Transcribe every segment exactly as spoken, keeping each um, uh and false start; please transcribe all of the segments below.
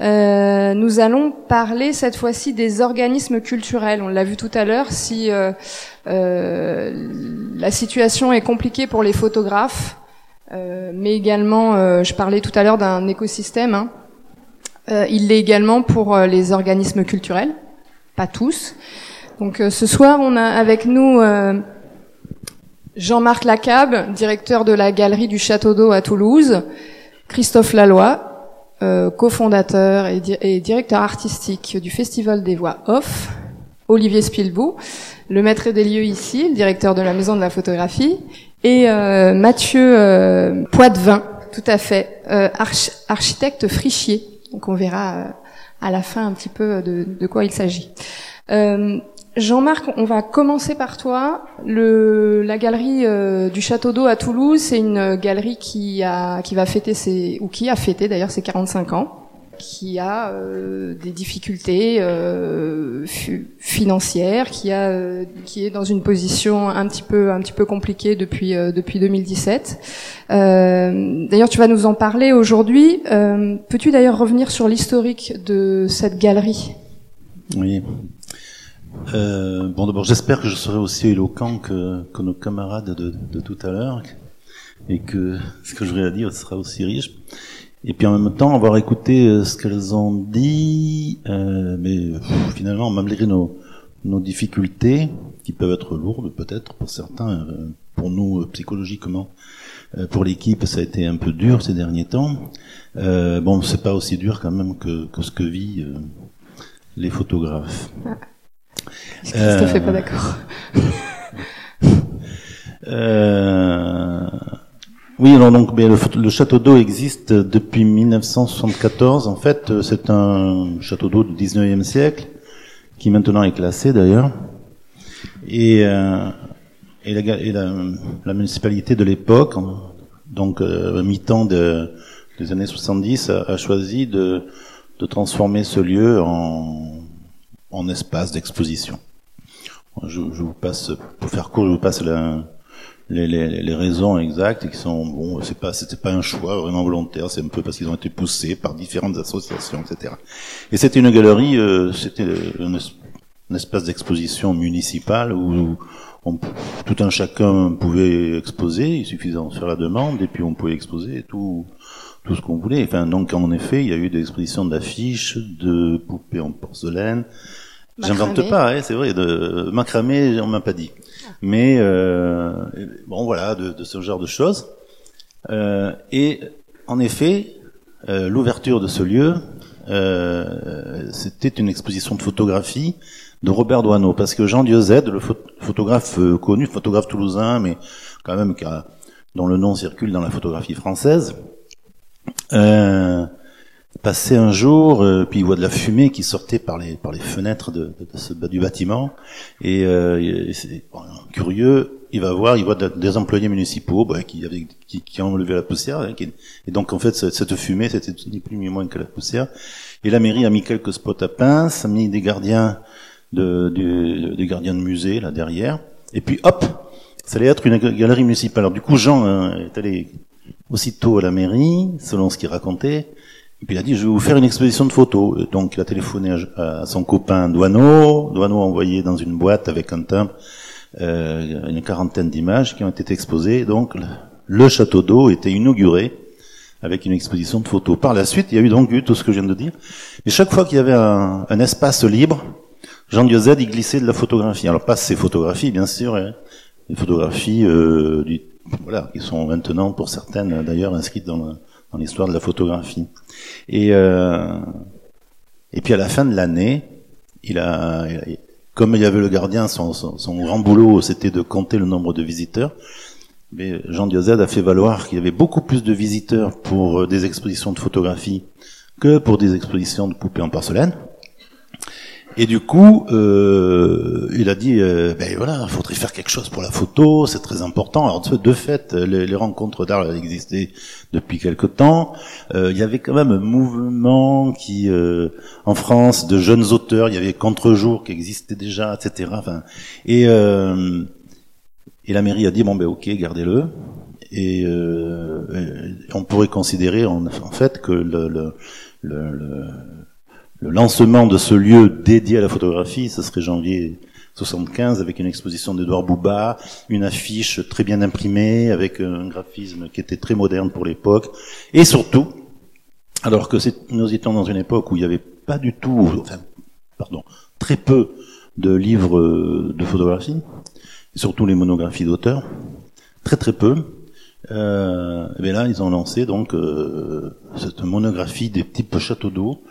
Euh, nous allons parler cette fois-ci des organismes culturels. On l'a vu tout à l'heure, si euh, euh, la situation est compliquée pour les photographes, euh, mais également, euh, je parlais tout à l'heure d'un écosystème, hein, euh, il l'est également pour euh, les organismes culturels, pas tous. Donc euh, ce soir, on a avec nous euh, Jean-Marc Lacab, directeur de la galerie du Château d'eau à Toulouse, Christophe Laloy, Euh, cofondateur et, di et directeur artistique du Festival des Voix Off, Olivier Spilbou, le maître des lieux ici, le directeur de la Maison de la Photographie, et euh, Mathieu euh, Poitvin, tout à fait, euh, arch architecte frichier. Donc on verra euh, à la fin un petit peu de, de quoi il s'agit. Euh, Jean-Marc, on va commencer par toi. Le, la galerie euh, du Château d'eau à Toulouse, c'est une galerie qui a, qui va fêter ses, ou qui a fêté d'ailleurs ses quarante-cinq ans, qui a euh, des difficultés euh, financières, qui a, euh, qui est dans une position un petit peu, un petit peu compliquée depuis, euh, depuis deux mille dix-sept. Euh, d'ailleurs, tu vas nous en parler aujourd'hui. Euh, peux-tu d'ailleurs revenir sur l'historique de cette galerie? Oui. Euh, bon, d'abord, j'espère que je serai aussi éloquent que, que nos camarades de, de tout à l'heure, et que ce que j'aurai à dire sera aussi riche. Et puis en même temps, avoir écouté ce qu'elles ont dit, euh, mais pff, finalement, malgré nos, nos difficultés, qui peuvent être lourdes peut-être pour certains, euh, pour nous psychologiquement, euh, pour l'équipe, ça a été un peu dur ces derniers temps. Euh, bon, c'est pas aussi dur quand même que, que ce que vit euh, les photographes. Est-ce que Christophe n'est euh... pas d'accord? euh... Oui, alors donc mais le, le château d'eau existe depuis mille neuf cent soixante-quatorze. En fait, c'est un château d'eau du dix-neuvième siècle qui maintenant est classé d'ailleurs. Et, euh, et, la, et la, la municipalité de l'époque, donc euh, mi-temps de, des années soixante-dix, a, a choisi de, de transformer ce lieu en en espace d'exposition. Je, je vous passe, pour faire court, je vous passe la, les, les, les raisons exactes qui sont, bon, c'est pas, c'était pas un choix vraiment volontaire, c'est un peu parce qu'ils ont été poussés par différentes associations, et cetera. Et c'était une galerie, euh, c'était un, un espace d'exposition municipale où on, tout un chacun pouvait exposer, il suffisait de faire la demande et puis on pouvait exposer tout, tout ce qu'on voulait. Enfin, donc en effet, il y a eu des expositions d'affiches, de poupées en porcelaine. J'invente pas, hein, c'est vrai, de macramé, on m'a pas dit. Ah. Mais euh, bon, voilà, de, de ce genre de choses. Euh, et en effet, euh, l'ouverture de ce lieu, euh, c'était une exposition de photographie de Robert Doisneau, parce que Jean Dieuzaide, le photographe connu, photographe toulousain, mais quand même qui a, dont le nom circule dans la photographie française, euh, passait un jour, euh, puis il voit de la fumée qui sortait par les par les fenêtres de, de, de ce, du bâtiment, et, euh, et c'est bon, curieux, il va voir, il voit de, des employés municipaux bah, qui, avec, qui qui ont enlevé la poussière, hein, qui, et donc en fait cette, cette fumée c'était ni plus ni moins que la poussière, et la mairie a mis quelques spots à pince, a mis des gardiens de, de des gardiens de musée là derrière, et puis hop, ça allait être une galerie municipale. Alors du coup Jean hein, est allé aussitôt à la mairie, selon ce qu'il racontait, et puis il a dit, je vais vous faire une exposition de photos. Donc il a téléphoné à, à son copain Doisneau, Doisneau a envoyé dans une boîte avec un timbre euh, une quarantaine d'images qui ont été exposées. Donc le château d'eau était inauguré avec une exposition de photos. Par la suite, il y a eu donc eu tout ce que je viens de dire. Et chaque fois qu'il y avait un, un espace libre, Jean Dieuzaide, il glissait de la photographie. Alors pas ses photographies, bien sûr, hein, les photographies euh, du voilà, qui sont maintenant pour certaines d'ailleurs inscrites dans l'histoire de la photographie. Et euh, et puis à la fin de l'année, il a, il a, comme il y avait le gardien, son, son, son grand boulot, c'était de compter le nombre de visiteurs. Mais Jean Dieuzaide a fait valoir qu'il y avait beaucoup plus de visiteurs pour des expositions de photographie que pour des expositions de poupées en porcelaine. Et du coup, euh, il a dit, euh, ben voilà, il faudrait faire quelque chose pour la photo, c'est très important. Alors de fait, les, les rencontres d'art existaient depuis quelque temps. Euh, il y avait quand même un mouvement qui, euh, en France, de jeunes auteurs. Il y avait Contre-jour qui existait déjà, et cetera. Enfin, et, euh, et la mairie a dit, bon ben ok, gardez-le. Et, euh, et on pourrait considérer en, en fait que le, le le, le, le lancement de ce lieu dédié à la photographie, ce serait janvier soixante-quinze, avec une exposition d'Edouard Bouba, une affiche très bien imprimée, avec un graphisme qui était très moderne pour l'époque, et surtout, alors que nous étions dans une époque où il n'y avait pas du tout, enfin, pardon, très peu de livres de photographie, et surtout les monographies d'auteurs, très très peu, euh, et bien là ils ont lancé donc euh, cette monographie des types Château d'eau,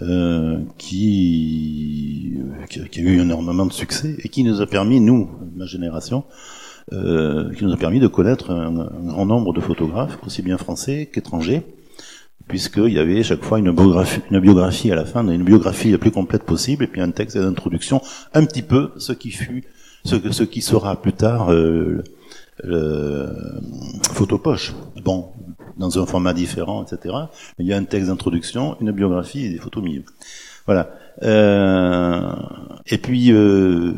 euh, qui, qui, qui a eu énormément de succès, et qui nous a permis, nous, ma génération, euh, qui nous a permis de connaître un, un grand nombre de photographes, aussi bien français qu'étrangers, puisqu'il y avait chaque fois une biographie, une biographie à la fin, une biographie la plus complète possible, et puis un texte d'introduction, un petit peu ce qui fut, ce, ce qui sera plus tard euh, le photopoche, bon, dans un format différent, et cetera. Il y a un texte d'introduction, une biographie et des photos au milieu. Voilà. Euh, et puis, euh,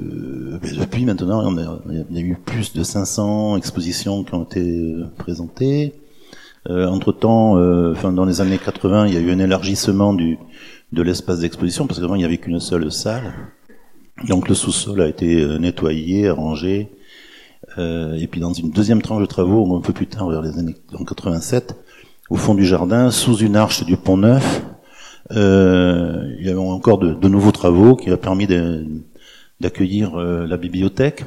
depuis maintenant, on a, il y a eu plus de cinq cents expositions qui ont été présentées. Euh, entre-temps, euh, enfin, dans les années quatre-vingts, il y a eu un élargissement du, de l'espace d'exposition, parce qu'avant, il n'y avait qu'une seule salle. Donc, le sous-sol a été nettoyé, arrangé. Euh, et puis, dans une deuxième tranche de travaux, un peu plus tard, vers les années quatre-vingt-sept, au fond du jardin, sous une arche du Pont Neuf, euh, il y avait encore de, de nouveaux travaux qui a permis d'accueillir euh, la bibliothèque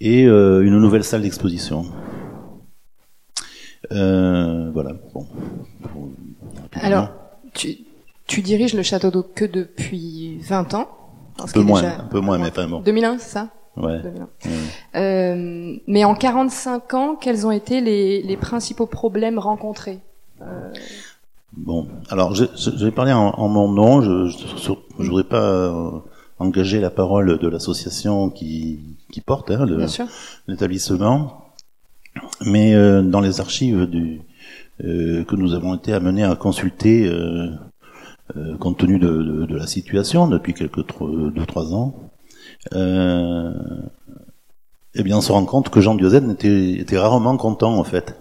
et euh, une nouvelle salle d'exposition. Euh, voilà. Bon. Alors, tu, tu diriges le Château d'eau que depuis vingt ans. Un peu moins, déjà, un peu moins, mais pas bon. deux mille un, c'est ça? Ouais. deux mille un. Mmh. Euh, mais en quarante-cinq ans, quels ont été les, les principaux problèmes rencontrés? Euh... Bon, alors je, je, je vais parler en, en mon nom. Je, je, je voudrais pas euh, engager la parole de l'association qui, qui porte hein, le, l'établissement. Mais euh, dans les archives du, euh, que nous avons été amenés à consulter, euh, euh, compte tenu de, de, de la situation depuis quelques deux trois ans, euh, eh bien on se rend compte que Jean Dieuzaide était, était rarement content en fait.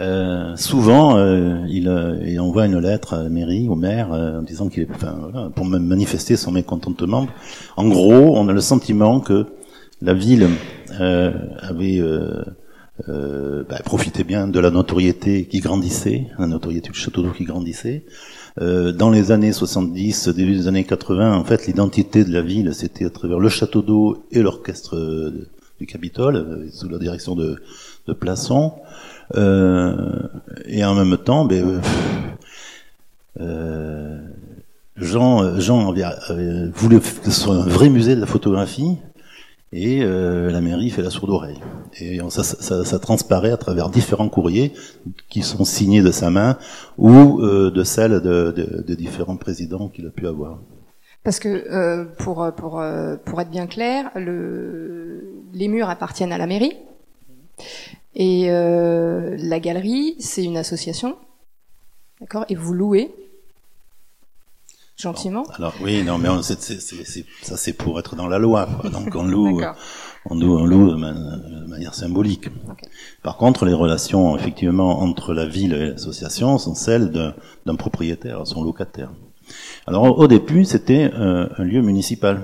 Euh, souvent, euh, il, euh, il envoie une lettre à la mairie, au maire, euh, en disant qu'il est, enfin, voilà, pour manifester son mécontentement. En gros, on a le sentiment que la ville euh, avait euh, Euh, bah, profitez bien de la notoriété qui grandissait, la notoriété du Château d'eau qui grandissait. Euh, dans les années soixante-dix, début des années quatre-vingts, en fait, l'identité de la ville, c'était à travers le Château d'eau et l'orchestre de, du Capitole, euh, sous la direction de, de Plasson. Euh, et en même temps, ben, euh, euh, Jean, Jean avait, avait voulu que ce soit un vrai musée de la photographie. Et euh, la mairie fait la sourde oreille. Et on, ça, ça, ça transparaît à travers différents courriers qui sont signés de sa main ou euh, de celle de, de, de différents présidents qu'il a pu avoir. Parce que euh, pour pour pour être bien clair, le, les murs appartiennent à la mairie et euh, la galerie c'est une association, d'accord, et vous louez. Gentiment. Alors, alors oui, non, mais on, c'est, c'est, c'est, ça c'est pour être dans la loi, quoi. Donc on loue, on loue, on loue de, man, de manière symbolique. Okay. Par contre, les relations effectivement entre la ville et l'association sont celles d'un, d'un propriétaire, son locataire. Alors au, au début, c'était euh, un lieu municipal,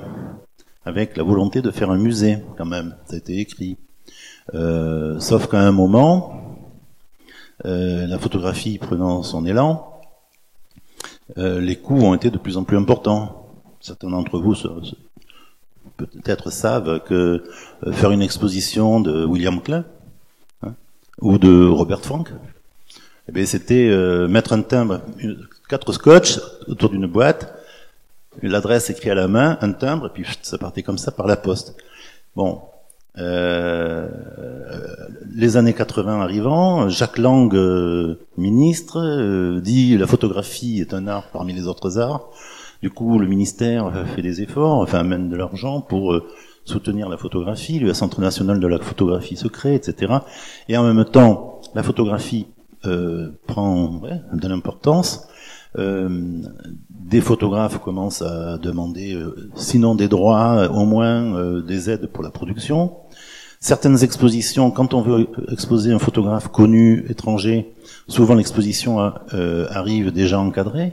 avec la volonté de faire un musée quand même. Ça a été écrit. Euh, sauf qu'à un moment, euh, la photographie prenant son élan. Euh, les coûts ont été de plus en plus importants. Certains d'entre vous se, se, peut-être savent que euh, faire une exposition de William Klein hein, ou de Robert Frank, eh bien, c'était euh, mettre un timbre, une, quatre scotch autour d'une boîte, l'adresse écrite à la main, un timbre, et puis ça partait comme ça par la poste. Bon, euh, les années quatre-vingts arrivant, Jacques Lang, euh, ministre, euh, dit la photographie est un art parmi les autres arts. Du coup, le ministère fait des efforts, enfin amène de l'argent pour euh, soutenir la photographie. Le Centre National de la Photographie se crée, et cetera. Et en même temps, la photographie euh, prend ouais, de l'importance. Euh, des photographes commencent à demander, euh, sinon des droits, au moins euh, des aides pour la production. certaines expositions, quand on veut exposer un photographe connu, étranger, souvent l'exposition euh, arrive déjà encadrée.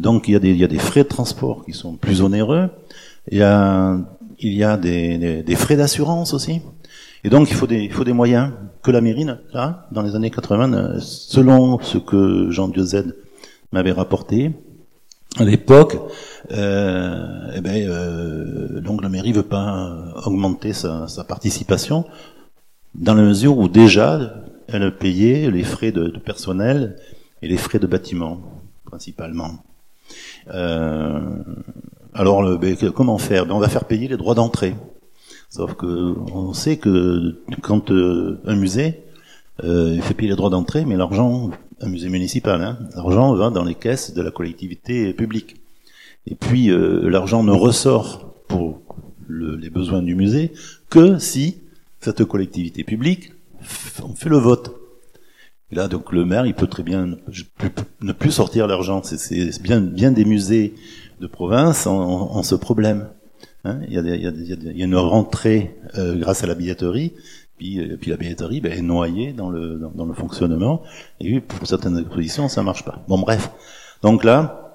Donc il y a des, il y a des frais de transport qui sont plus onéreux. Il y a, il y a des, des, des frais d'assurance aussi. Et donc il faut des, il faut des moyens que la mairie, là, dans les années quatre-vingts, selon ce que Jean Dieuzaide m'avait rapporté, à l'époque, euh, eh ben, euh, donc la mairie veut pas augmenter sa, sa participation dans la mesure où déjà elle payait les frais de, de personnel et les frais de bâtiment principalement. Euh, alors, le, ben, comment faire? Ben, on va faire payer les droits d'entrée. Sauf que on sait que quand euh, un musée euh, il fait payer les droits d'entrée, mais l'argent, un musée municipal, hein, l'argent va dans les caisses de la collectivité publique. Et puis euh, l'argent ne ressort pour le, les besoins du musée que si cette collectivité publique on fait le vote. Et là donc le maire il peut très bien ne plus sortir l'argent. C'est, c'est bien, bien des musées de province ont ce problème. Hein, il y a, il y a, il y a une rentrée euh, grâce à la billetterie. Puis, et puis la billetterie ben, est noyée dans le, dans, dans le fonctionnement, et pour certaines expositions, ça marche pas. Bon, bref. Donc là,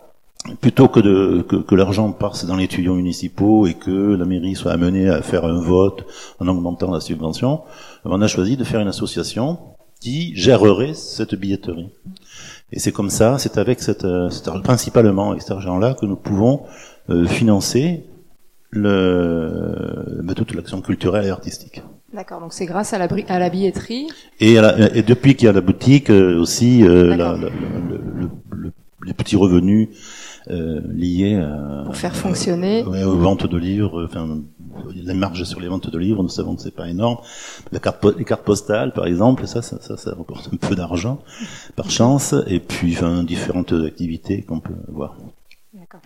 plutôt que, de, que, que l'argent passe dans les tuyaux municipaux et que la mairie soit amenée à faire un vote en augmentant la subvention, on a choisi de faire une association qui gérerait cette billetterie. Et c'est comme ça, c'est avec cette, cette principalement avec cet argent-là que nous pouvons euh, financer le, ben, toute l'action culturelle et artistique. D'accord, donc c'est grâce à la, à la billetterie. Et, à la, et depuis qu'il y a la boutique euh, aussi, euh, la, la, la, le, le, les petits revenus euh, liés à... Pour faire fonctionner. Euh, ouais, aux ventes de livres, enfin, les marges sur les ventes de livres, nous savons que c'est pas énorme. La carte, les cartes postales, par exemple, ça, ça, ça, ça rapporte un peu d'argent, par chance, et puis enfin, différentes activités qu'on peut voir. D'accord.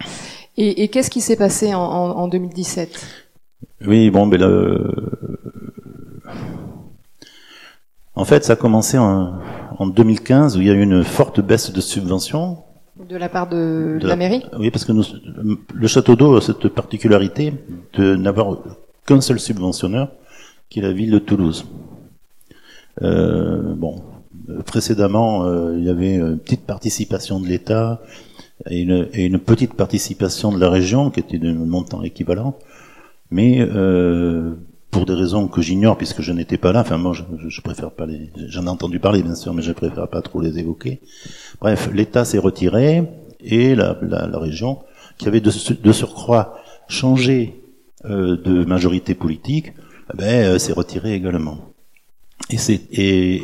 Et, et qu'est-ce qui s'est passé en, en, en deux mille dix-sept? Oui, bon, ben là... Euh, En fait, ça a commencé en, en deux mille quinze, où il y a eu une forte baisse de subventions. De la part de, de, de la mairie? Oui, parce que nous, le Château d'eau a cette particularité de n'avoir qu'un seul subventionneur, qui est la ville de Toulouse. Euh, bon, précédemment, euh, il y avait une petite participation de l'État et une, et une petite participation de la région, qui était d'un montant équivalent, mais... Euh, pour des raisons que j'ignore puisque je n'étais pas là, enfin moi je, je préfère pas les, j'en ai entendu parler bien sûr mais je préfère pas trop les évoquer. Bref, l'État s'est retiré et la, la, la région qui avait de, de surcroît changé euh, de majorité politique, eh ben euh, s'est retirée également. Et c'est et, et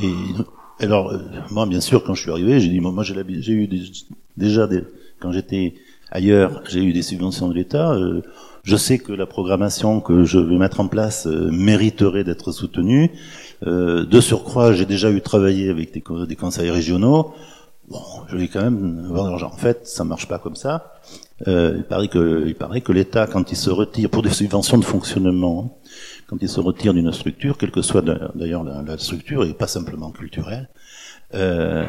alors euh, moi bien sûr quand je suis arrivé j'ai dit moi j'ai, j'ai eu des, déjà des, quand j'étais ailleurs j'ai eu des subventions de l'État. Euh, Je sais que la programmation que je vais mettre en place euh, mériterait d'être soutenue. Euh, de surcroît, j'ai déjà eu travaillé avec des, des conseils régionaux. Bon, je vais quand même avoir de l'argent. En fait, ça marche pas comme ça. Euh, il paraît que, il paraît que l'État, quand il se retire pour des subventions de fonctionnement, hein, quand il se retire d'une structure, quelle que soit d'ailleurs la, la structure et pas simplement culturelle, euh,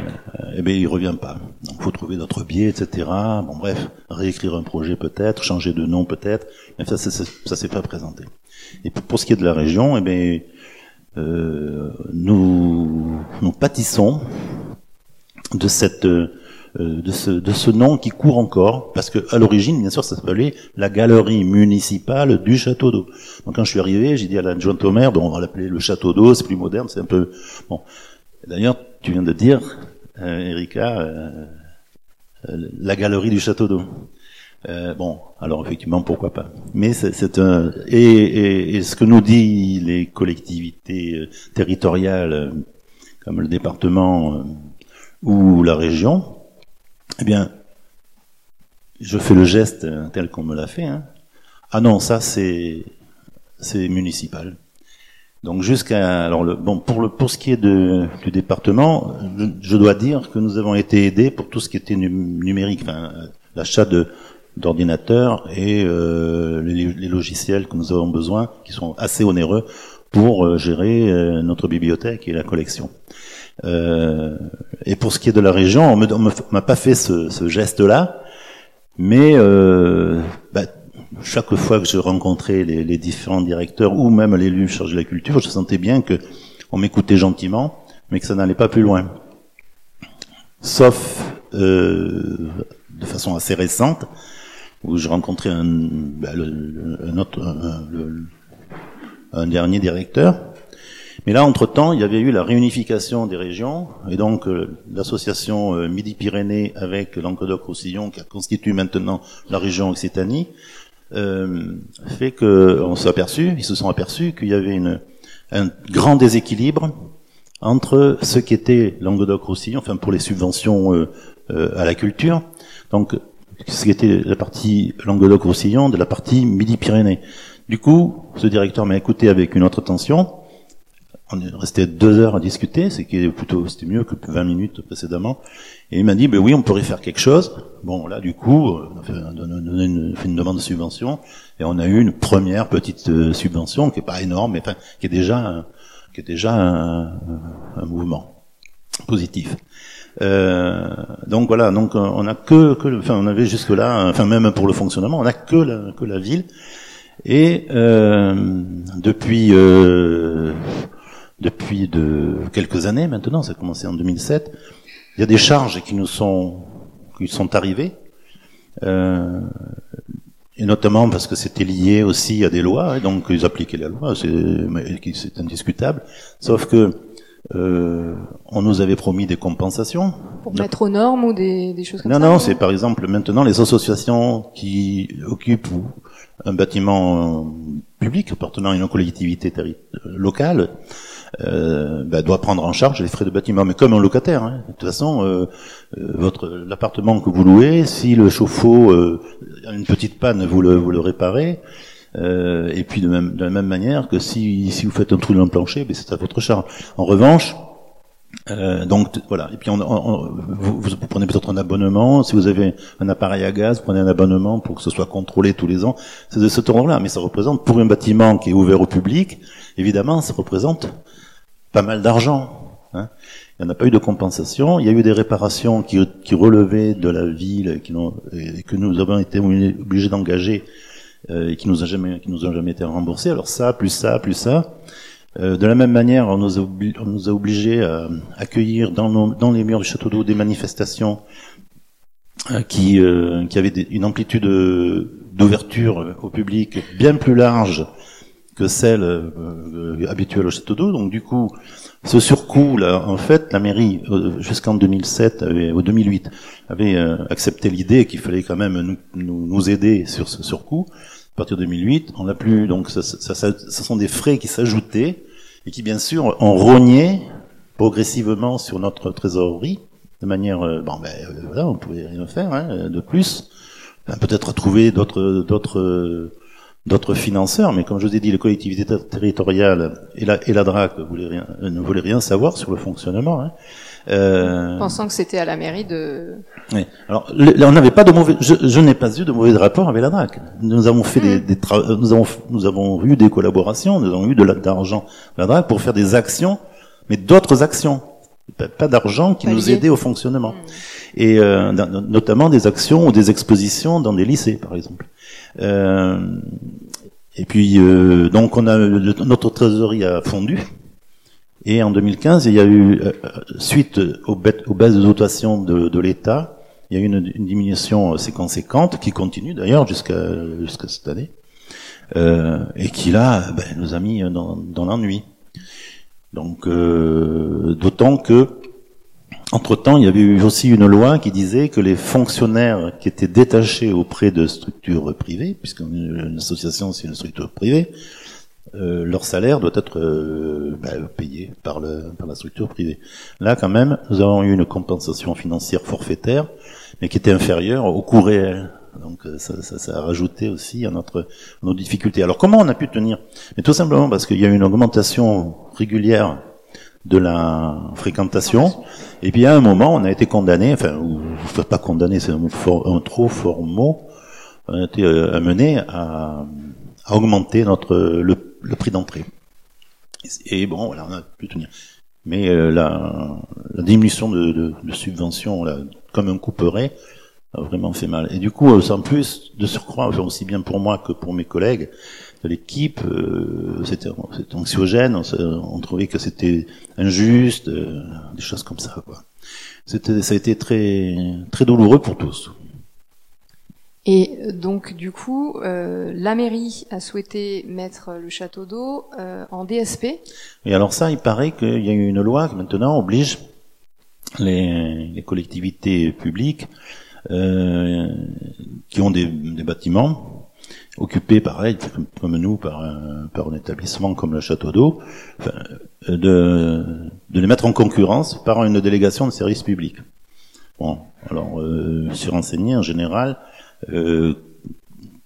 eh bien, il revient pas. Donc, faut trouver d'autres biais, et cetera. Bon, bref, réécrire un projet peut-être, changer de nom peut-être. Mais ça, ça, ça, ça s'est pas présenté. Et pour ce qui est de la région, eh bien, euh, nous, nous pâtissons de cette, euh, de ce, de ce nom qui court encore, parce que à l'origine, bien sûr, ça s'appelait la galerie municipale du Château d'eau. Donc, quand je suis arrivé, j'ai dit à l'adjointe au maire, bon, on va l'appeler le Château d'eau, c'est plus moderne, c'est un peu, bon. D'ailleurs, tu viens de dire, euh, Erika, euh, euh, la galerie du Château d'eau. Euh, bon, alors effectivement, pourquoi pas. Mais c'est, c'est un et, et, et ce que nous dit les collectivités territoriales, comme le département euh, ou la région, eh bien, je fais le geste tel qu'on me l'a fait. Hein. Ah non, ça c'est c'est municipal. Donc jusqu'à alors le, bon pour le pour ce qui est de du département, je, je dois dire que nous avons été aidés pour tout ce qui était numérique, enfin l'achat de d'ordinateurs et euh, les, les logiciels que nous avons besoin, qui sont assez onéreux pour euh, gérer euh, notre bibliothèque et la collection. Euh, et pour ce qui est de la région, on me, on m'a pas fait ce, ce geste-là, mais euh, bah, chaque fois que je rencontrais les, les différents directeurs ou même l'élu chargé de la culture, je sentais bien que on m'écoutait gentiment, mais que ça n'allait pas plus loin. Sauf euh, de façon assez récente, où je rencontrais un, ben, le, un autre, un, le, un dernier directeur. Mais là, entre-temps, il y avait eu la réunification des régions, et donc euh, l'association euh, Midi-Pyrénées avec Languedoc-Roussillon, qui constitue maintenant la région Occitanie, euh, fait que on s'est aperçu, ils se sont aperçus qu'il y avait une, un grand déséquilibre entre ce qui était Languedoc-Roussillon, enfin pour les subventions euh, euh, à la culture, donc ce qui était la partie Languedoc-Roussillon de la partie Midi-Pyrénées. Du coup, ce directeur m'a écouté avec une autre attention. On est resté deux heures à discuter, c'est qui est plutôt, c'était mieux que vingt minutes précédemment. Et il m'a dit, ben oui, on pourrait faire quelque chose. Bon, là, du coup, on a fait une, une demande de subvention, et on a eu une première petite subvention, qui est pas énorme, mais enfin, qui est déjà, qui est déjà un, un mouvement positif. Euh, donc voilà, donc on a que, que, enfin, on avait jusque là, enfin, même pour le fonctionnement, on a que la, que la ville. Et, euh, depuis, euh, Depuis de quelques années maintenant, ça a commencé en deux mille sept, il y a des charges qui nous sont qui sont arrivées, euh, et notamment parce que c'était lié aussi à des lois, et donc ils appliquaient la loi, c'est, c'est indiscutable, sauf que euh, on nous avait promis des compensations. Pour mettre aux normes ou des, des choses comme non, ça Non, non, c'est par exemple maintenant les associations qui occupent un bâtiment public appartenant à une collectivité terri- locale, Euh, bah, doit prendre en charge les frais de bâtiment, mais comme un locataire. Hein. De toute façon, euh, euh, votre l'appartement que vous louez, si le chauffe-eau euh, a une petite panne, vous le vous le réparez. Euh, et puis de même de la même manière que si si vous faites un trou dans le plancher, ben c'est à votre charge. En revanche, euh, donc t- voilà. Et puis on, on, on, vous, vous prenez peut-être un abonnement. Si vous avez un appareil à gaz, vous prenez un abonnement pour que ce soit contrôlé tous les ans. C'est de ce tournant-là, mais ça représente pour un bâtiment qui est ouvert au public, évidemment, ça représente pas mal d'argent, hein. Il n'y en a pas eu de compensation. Il y a eu des réparations qui, qui relevaient de la ville, qui n'ont, et que nous avons été obligés d'engager, euh, et qui nous a jamais, qui nous ont jamais été remboursés. Alors ça, plus ça, plus ça. Euh, de la même manière, on nous a, obli- on nous a obligés à accueillir dans nos, dans les murs du Château d'eau des manifestations, euh, qui, euh, qui avaient des, une amplitude d'ouverture au public bien plus large que celle euh, habituelle au Château d'eau. Donc du coup, ce surcoût là, en fait, la mairie jusqu'en deux mille sept avait, ou deux mille huit avait euh, accepté l'idée qu'il fallait quand même nous, nous, nous aider sur ce surcoût. À partir de deux mille huit, on l'a plus. Donc ça, ça, ça, ce sont des frais qui s'ajoutaient et qui bien sûr ont rogné progressivement sur notre trésorerie de manière, euh, bon ben euh, voilà, on pouvait rien faire hein, de plus. Enfin, peut-être trouver d'autres d'autres euh, d'autres financeurs, mais comme je vous ai dit, les collectivités ter- territoriales et la, et la D R A C voulaient rien, ne voulaient rien savoir sur le fonctionnement. Hein. Euh... Pensant que c'était à la mairie de... Oui. Alors, le, on n'avait pas de mauvais... Je, je n'ai pas eu de mauvais rapport avec la D R A C. Nous avons fait mmh. des, des tra... nous avons, nous avons eu des collaborations, nous avons eu de l'argent de la D R A C pour faire des actions, mais d'autres actions. Pas d'argent qui pas nous lié. aidait au fonctionnement. Mmh. Et euh, dans, notamment des actions ou des expositions dans des lycées, par exemple. Euh, et puis euh, donc on a le, notre trésorerie a fondu et en deux mille quinze il y a eu euh, suite aux, bêtes, aux baisses de dotation de, de l'État, il y a eu une, une diminution assez conséquente qui continue d'ailleurs jusqu'à, jusqu'à cette année euh, et qui là ben, nous a mis dans, dans l'ennui. Donc euh, d'autant que entre-temps, il y avait eu aussi une loi qui disait que les fonctionnaires qui étaient détachés auprès de structures privées, puisqu'une association c'est une structure privée, euh, leur salaire doit être euh, bah, payé par, le, par la structure privée. Là, quand même, nous avons eu une compensation financière forfaitaire, mais qui était inférieure au coût réel. Donc ça, ça, ça a rajouté aussi à notre, à nos difficultés. Alors comment on a pu tenir ? Mais tout simplement parce qu'il y a eu une augmentation régulière de la fréquentation, et puis à un moment on a été condamné, enfin ou pas condamné, c'est un, for, un trop fort mot, on a été euh, amené à, à augmenter notre le, le prix d'entrée. Et, et bon, voilà, on a pu tenir. Mais euh, la, la diminution de, de, de subvention, là, comme un couperet, a vraiment fait mal. Et du coup, en plus, de surcroît, enfin, aussi bien pour moi que pour mes collègues de l'équipe, euh, c'était anxiogène, on, on trouvait que c'était injuste, euh, des choses comme ça, quoi. C'était, ça a été très, très douloureux pour tous. Et donc, du coup, euh, la mairie a souhaité mettre le château d'eau euh, en D S P. Et alors ça, il paraît qu'il y a eu une loi qui maintenant oblige les, les collectivités publiques euh, qui ont des, des bâtiments occupés, pareil, comme nous, par un, par un établissement comme le château d'eau, enfin, de, de les mettre en concurrence par une délégation de service public. Bon, alors, euh, je suis renseigné en général... Euh,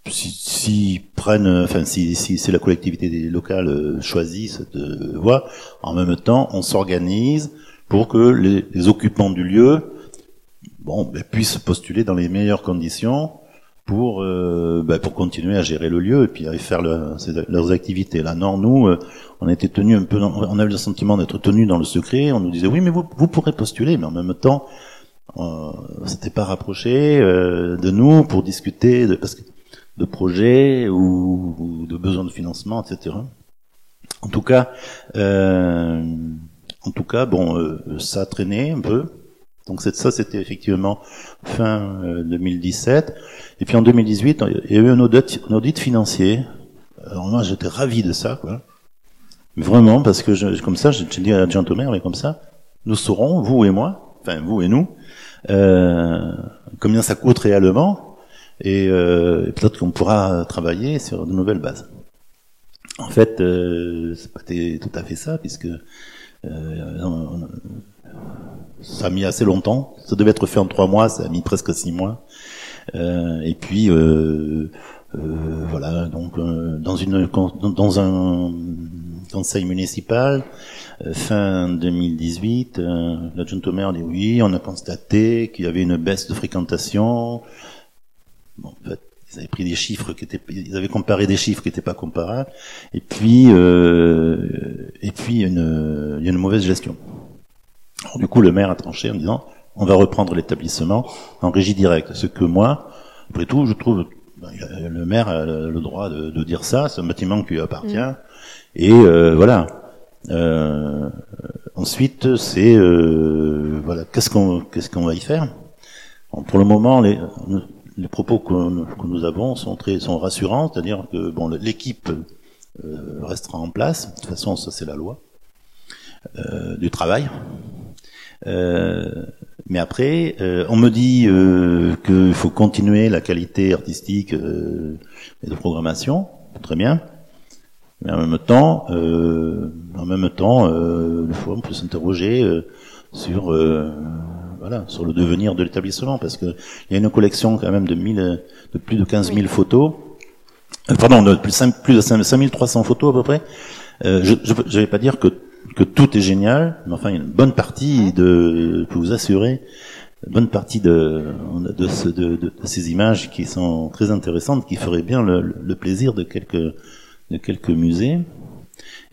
si, si prennent, enfin si, si, si la collectivité locale euh, choisit cette euh, voie, en même temps, on s'organise pour que les, les occupants du lieu, bon, ben, puissent postuler dans les meilleures conditions pour euh, ben, pour continuer à gérer le lieu et puis à faire le, leurs activités. Là, non, nous, euh, on était tenus un peu, dans, on avait le sentiment d'être tenus dans le secret. On nous disait oui, mais vous, vous pourrez postuler, mais en même temps. On s'était pas rapproché euh, de nous pour discuter de, parce que, de projets ou, ou de besoins de financement, et cetera. En tout cas, euh, en tout cas, bon, euh, ça traînait un peu. Donc c'est, ça, c'était effectivement fin euh, deux mille dix-sept. Et puis en deux mille dix-huit, il y a eu un audit, un audit financier. Alors moi, j'étais ravi de ça, quoi. Vraiment, parce que je, comme ça, j'ai dit à Jean Thomas, mais comme ça, nous saurons, vous et moi, enfin vous et nous. Euh, combien ça coûte réellement et, euh, et peut-être qu'on pourra travailler sur de nouvelles bases. En fait, euh, c'est pas tout à fait ça puisque euh, on, on, ça a mis assez longtemps. Ça devait être fait en trois mois, ça a mis presque six mois. Euh, et puis euh, euh, voilà, donc euh, dans une dans un conseil municipal. Fin deux mille dix-huit, euh, l'adjoint au maire dit oui, on a constaté qu'il y avait une baisse de fréquentation. Bon, en fait, ils avaient pris des chiffres qui étaient, ils avaient comparé des chiffres qui n'étaient pas comparables. Et puis, euh, et puis une, il y a une mauvaise gestion. Alors, du coup, le maire a tranché en disant on va reprendre l'établissement en régie directe. Ce que moi, après tout, je trouve, ben, le maire a le droit de, de dire ça. C'est un bâtiment qui lui appartient. Mmh. Et euh, voilà. Euh, ensuite, c'est euh, voilà, qu'est-ce qu'on qu'est-ce qu'on va y faire. Bon, pour le moment, les, les propos que, que nous avons sont très sont rassurants, c'est-à-dire que bon, l'équipe euh, restera en place. De toute façon, ça c'est la loi euh, du travail. Euh, mais après, euh, on me dit euh, qu'il faut continuer la qualité artistique euh, et de programmation. Très bien. Mais en même temps, euh, en même temps, euh, le forum peut s'interroger euh, sur, euh, voilà, sur le devenir de l'établissement, parce que il y a une collection quand même de mille, de plus de quinze mille photos, euh, pardon, de plus, plus de cinq mille trois cents photos à peu près. Euh, je, je, je vais pas dire que que tout est génial, mais enfin, il y a une bonne partie de, je peux vous assurer, une bonne partie de de, ce, de, de de ces images qui sont très intéressantes, qui feraient bien le, le plaisir de quelques de quelques musées,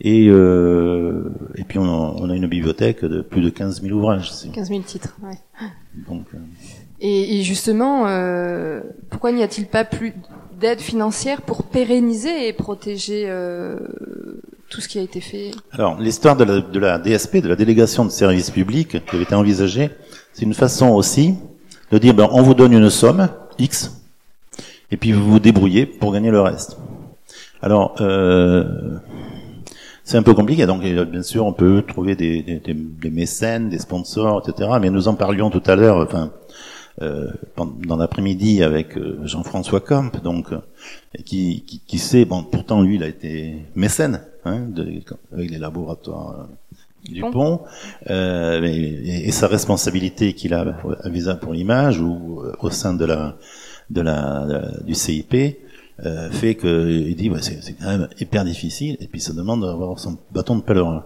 et euh, et puis on a, on a une bibliothèque de plus de quinze mille ouvrages. quinze mille titres, ouais. Donc, euh... et, et justement, euh, pourquoi n'y a-t-il pas plus d'aide financière pour pérenniser et protéger euh, tout ce qui a été fait? Alors, l'histoire de la, de la D S P, de la délégation de services publics qui avait été envisagée, c'est une façon aussi de dire, ben, on vous donne une somme, X, et puis vous vous débrouillez pour gagner le reste. Alors, euh, c'est un peu compliqué. Donc, bien sûr, on peut trouver des, des, des mécènes, des sponsors, et cetera. Mais nous en parlions tout à l'heure, enfin, euh, dans l'après-midi avec Jean-François Camp, donc, qui, qui, qui sait. Bon, pourtant, lui, il a été mécène, hein, de, avec les laboratoires euh, du Pont, euh, et, et sa responsabilité qu'il a à Visa pour l'image ou au sein de la, de la, de la du C I P. Euh, fait que il dit ouais, c'est, c'est quand même hyper difficile, et puis ça demande d'avoir son bâton de pèlerin.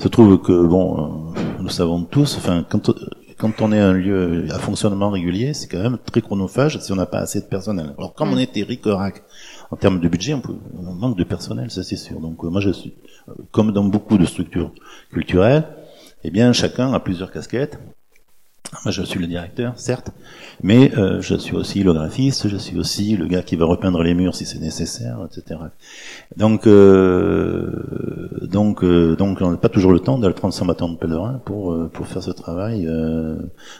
Se trouve que bon, euh, nous savons tous, enfin quand quand on est un lieu à fonctionnement régulier, c'est quand même très chronophage si on n'a pas assez de personnel. Alors comme on était ric-rac en termes de budget, on, peut, on manque de personnel, ça c'est sûr. Donc euh, moi je suis euh, comme dans beaucoup de structures culturelles, eh bien chacun a plusieurs casquettes. Je suis le directeur, certes, mais euh, je suis aussi le graphiste, je suis aussi le gars qui va repeindre les murs si c'est nécessaire, et cetera. Donc, euh, donc, euh, donc, on n'a pas toujours le temps de le prendre son bâton de pèlerin pour euh, pour faire ce travail euh,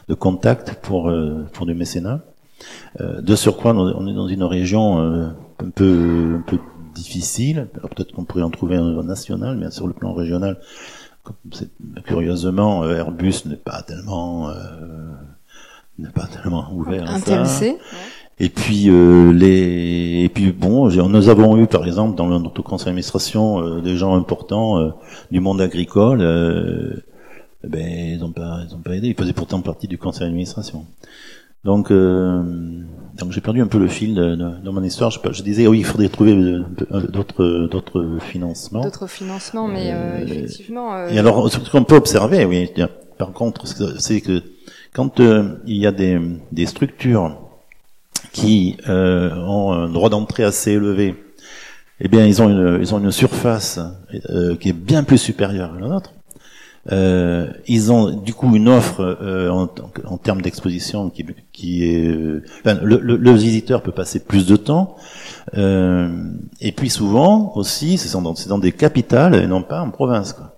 de contact pour euh, pour du mécénat. Euh, de surcroît, on est dans une région euh, un peu un peu difficile. Alors peut-être qu'on pourrait en trouver un niveau national, mais sur le plan régional. Curieusement, Airbus n'est pas tellement, euh, n'est pas tellement ouvert à ça. Ouais. Et puis euh, les, et puis bon, nous avons eu par exemple dans notre conseil d'administration euh, des gens importants euh, du monde agricole. Euh, ben ils n'ont pas, ils n'ont pas aidé. Ils faisaient pourtant partie du conseil d'administration. Donc, euh, donc j'ai perdu un peu le fil de, de, de mon histoire. Je, je disais, oui, il faudrait trouver d'autres, d'autres financements. D'autres financements, mais euh, euh, effectivement. Euh... Et alors, ce qu'on peut observer, oui. Par contre, c'est que quand euh, il y a des, des structures qui euh, ont un droit d'entrée assez élevé, eh bien, ils ont une, ils ont une surface euh, qui est bien plus supérieure à la nôtre. Euh, ils ont du coup une offre euh, en, en termes d'exposition qui, qui est. Euh, enfin, le, le, le visiteur peut passer plus de temps. Euh, et puis souvent aussi, c'est dans, c'est dans des capitales et non pas en province, quoi.